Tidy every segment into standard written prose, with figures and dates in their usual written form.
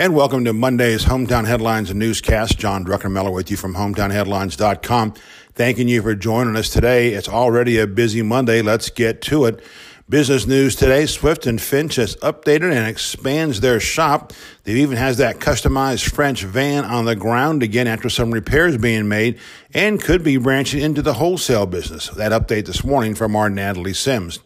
And welcome to Monday's Hometown Headlines newscast. John Druckenmiller with you from HometownHeadlines.com. Thanking you for joining us today. It's already a busy Monday. Let's get to it. Business news today, Swift & Finch has updated and expands their shop. It even has that customized French van on the ground again after some repairs being made and could be branching into the wholesale business. That update this morning from our Natalie Sims.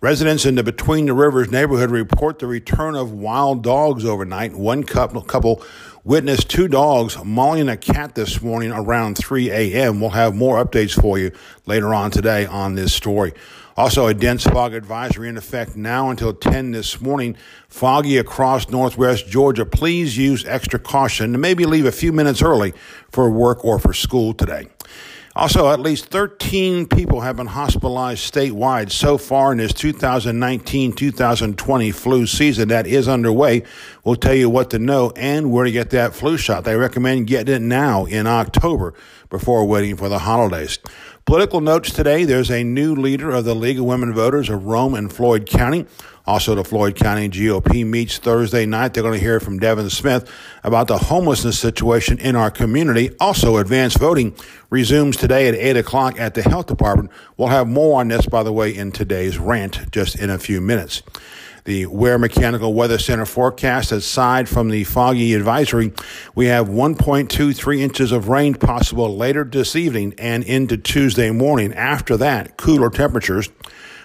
Residents in the Between the Rivers neighborhood report the return of wild dogs overnight. One couple witnessed two dogs mauling a cat this morning around 3 a.m. We'll have more updates for you later on today on this story. Also, a dense fog advisory in effect now until 10 this morning. Foggy across northwest Georgia. Please use extra caution to maybe leave a few minutes early for work or for school today. Also, at least 13 people have been hospitalized statewide so far in this 2019-2020 flu season that is underway. We'll tell you what to know and where to get that flu shot. They recommend getting it now in October before waiting for the holidays. Political notes today, there's a new leader of the League of Women Voters of Rome and Floyd County. Also, the Floyd County GOP meets Thursday night. They're going to hear from Devin Smith about the homelessness situation in our community. Also, advanced voting resumes today at 8 o'clock at the health department. We'll have more on this, by the way, in today's rant just in a few minutes. The Wear Mechanical Weather Center forecast, aside from the foggy advisory, we have 1.23 inches of rain possible later this evening and into Tuesday morning. After that, cooler temperatures.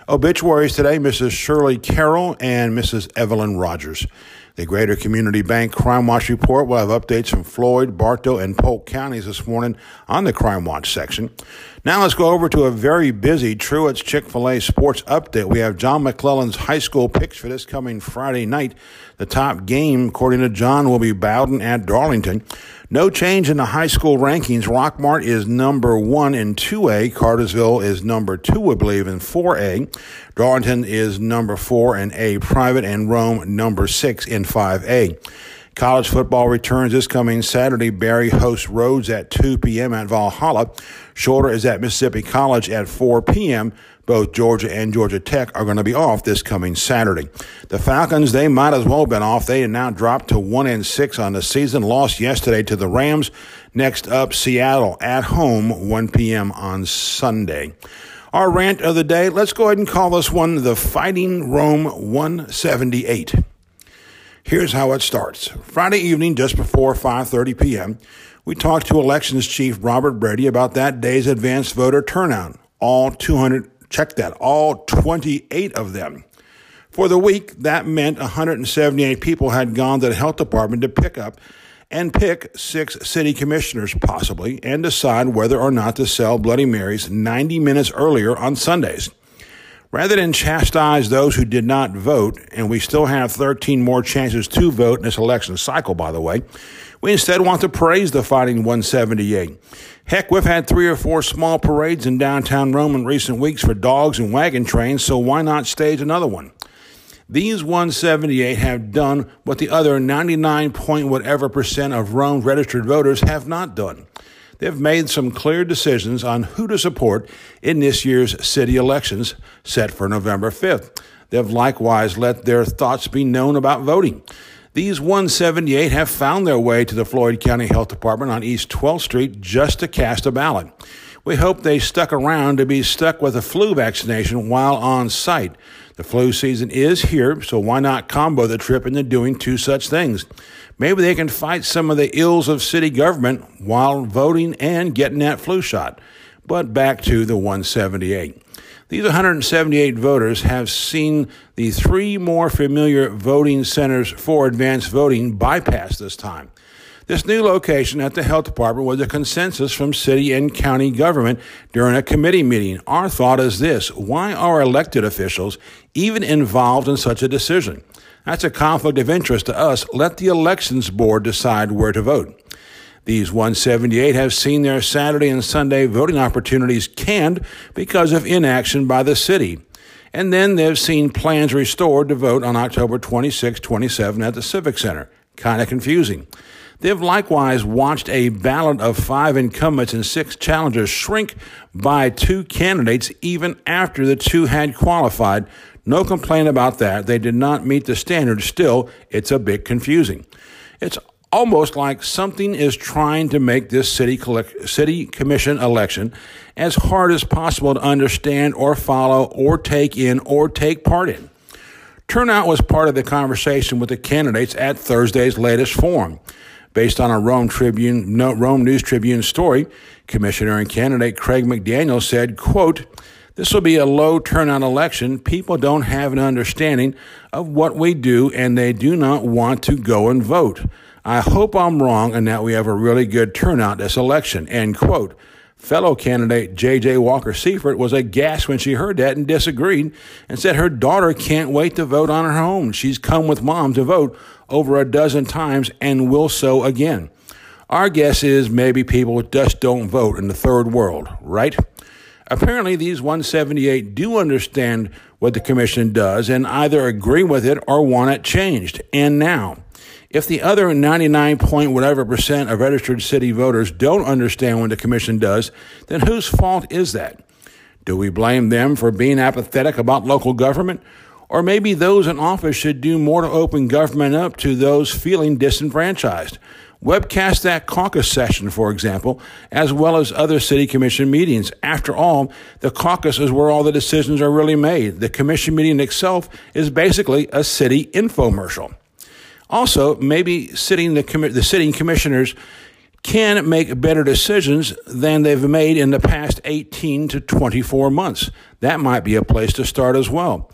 Obituaries today, Mrs. Shirley Carroll and Mrs. Evelyn Rogers. The Greater Community Bank Crime Watch Report will have updates from Floyd, Bartow, and Polk counties this morning on the Crime Watch section. Now let's go over to a very busy Truett's Chick-fil-A sports update. We have John McClellan's high school picks for this coming Friday night. The top game, according to John, will be Bowden at Darlington. No change in the high school rankings. Rockmart is number 1 in 2A. Cartersville is number 2, I believe, in 4A. Darlington is number 4 in A private, and Rome number 6 in 5A. College football returns this coming Saturday. Barry hosts Rhodes at 2 p.m. at Valhalla. Shorter is at Mississippi College at 4 p.m. Both Georgia and Georgia Tech are going to be off this coming Saturday. The Falcons, they might as well have been off. They have now dropped to 1-6 on the season. Lost yesterday to the Rams. Next up, Seattle at home, 1 p.m. on Sunday. Our rant of the day, let's go ahead and call this one the Fighting Rome 178. Here's how it starts. Friday evening, just before 5:30 p.m., we talked to Elections Chief Robert Brady about that day's advanced voter turnout. All 28 of them. For the week, that meant 178 people had gone to the health department to pick 6 city commissioners, possibly, and decide whether or not to sell Bloody Marys 90 minutes earlier on Sundays. Rather than chastise those who did not vote, and we still have 13 more chances to vote in this election cycle, by the way, we instead want to praise the Fighting 178. Heck, we've had 3 or 4 small parades in downtown Rome in recent weeks for dogs and wagon trains, so why not stage another one? These 178 have done what the other 99.whatever% of Rome's registered voters have not done. They've made some clear decisions on who to support in this year's city elections set for November 5th. They've likewise let their thoughts be known about voting. These 178 have found their way to the Floyd County Health Department on East 12th Street just to cast a ballot. We hope they stuck around to be stuck with a flu vaccination while on site. The flu season is here, so why not combo the trip into doing 2 such things? Maybe they can fight some of the ills of city government while voting and getting that flu shot. But back to the 178. These 178 voters have seen the 3 more familiar voting centers for advanced voting bypass this time. This new location at the health department was a consensus from city and county government during a committee meeting. Our thought is this: why are elected officials even involved in such a decision? That's a conflict of interest to us. Let the elections board decide where to vote. These 178 have seen their Saturday and Sunday voting opportunities canned because of inaction by the city. And then they've seen plans restored to vote on October 26, 27 at the Civic Center. Kind of confusing. They've likewise watched a ballot of 5 incumbents and 6 challengers shrink by 2 candidates even after the 2 had qualified. No complaint about that. They did not meet the standard. Still, it's a bit confusing. It's almost like something is trying to make this city commission election as hard as possible to understand or follow or take in or take part in. Turnout was part of the conversation with the candidates at Thursday's latest forum. Based on a Rome News Tribune story, Commissioner and candidate Craig McDaniel said, quote, "This will be a low turnout election. People don't have an understanding of what we do, and they do not want to go and vote. I hope I'm wrong and that we have a really good turnout this election," end quote. Fellow candidate J.J. Walker Seifert was aghast when she heard that and disagreed and said her daughter can't wait to vote on her own. She's come with mom to vote over a dozen times and will so again. Our guess is maybe people just don't vote in the third world, right? Apparently, these 178 do understand what the commission does and either agree with it or want it changed. And now, if the other 99.whatever% of registered city voters don't understand what the commission does, then whose fault is that? Do we blame them for being apathetic about local government? Or maybe those in office should do more to open government up to those feeling disenfranchised. Webcast that caucus session, for example, as well as other city commission meetings. After all, the caucus is where all the decisions are really made. The commission meeting itself is basically a city infomercial. Also, maybe the sitting commissioners can make better decisions than they've made in the past 18 to 24 months. That might be a place to start as well.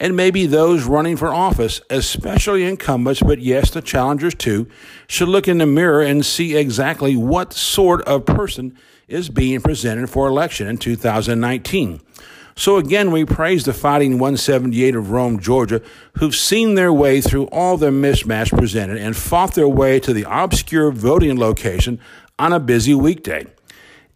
And maybe those running for office, especially incumbents, but yes, the challengers too, should look in the mirror and see exactly what sort of person is being presented for election in 2019. So again, we praise the Fighting 178 of Rome, Georgia, who've seen their way through all the mismatch presented and fought their way to the obscure voting location on a busy weekday.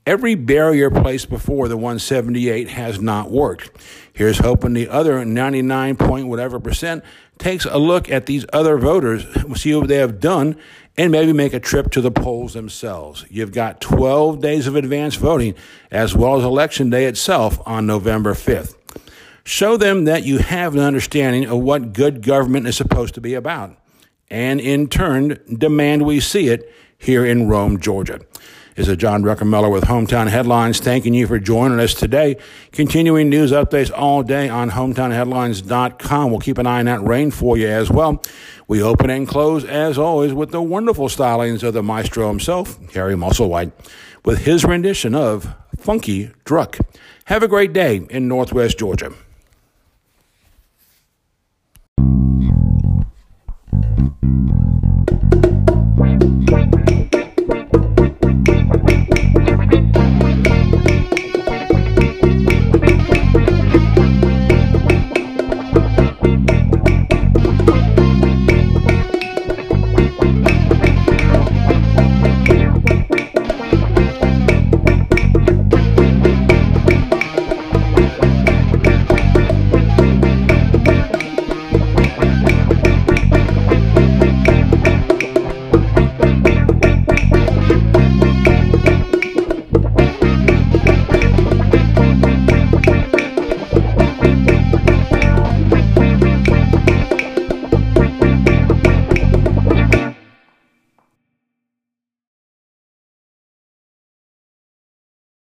Every barrier placed before the 178 has not worked. Here's hoping the other 99.whatever% takes a look at these other voters, see what they have done, and maybe make a trip to the polls themselves. You've got 12 days of advance voting, as well as Election Day itself on November 5th. Show them that you have an understanding of what good government is supposed to be about, and in turn, demand we see it here in Rome, Georgia. This is John Druckenmiller with Hometown Headlines, thanking you for joining us today. Continuing news updates all day on HometownHeadlines.com. We'll keep an eye on that rain for you as well. We open and close, as always, with the wonderful stylings of the maestro himself, Harry Musselwhite, with his rendition of Funky Druck. Have a great day in Northwest Georgia.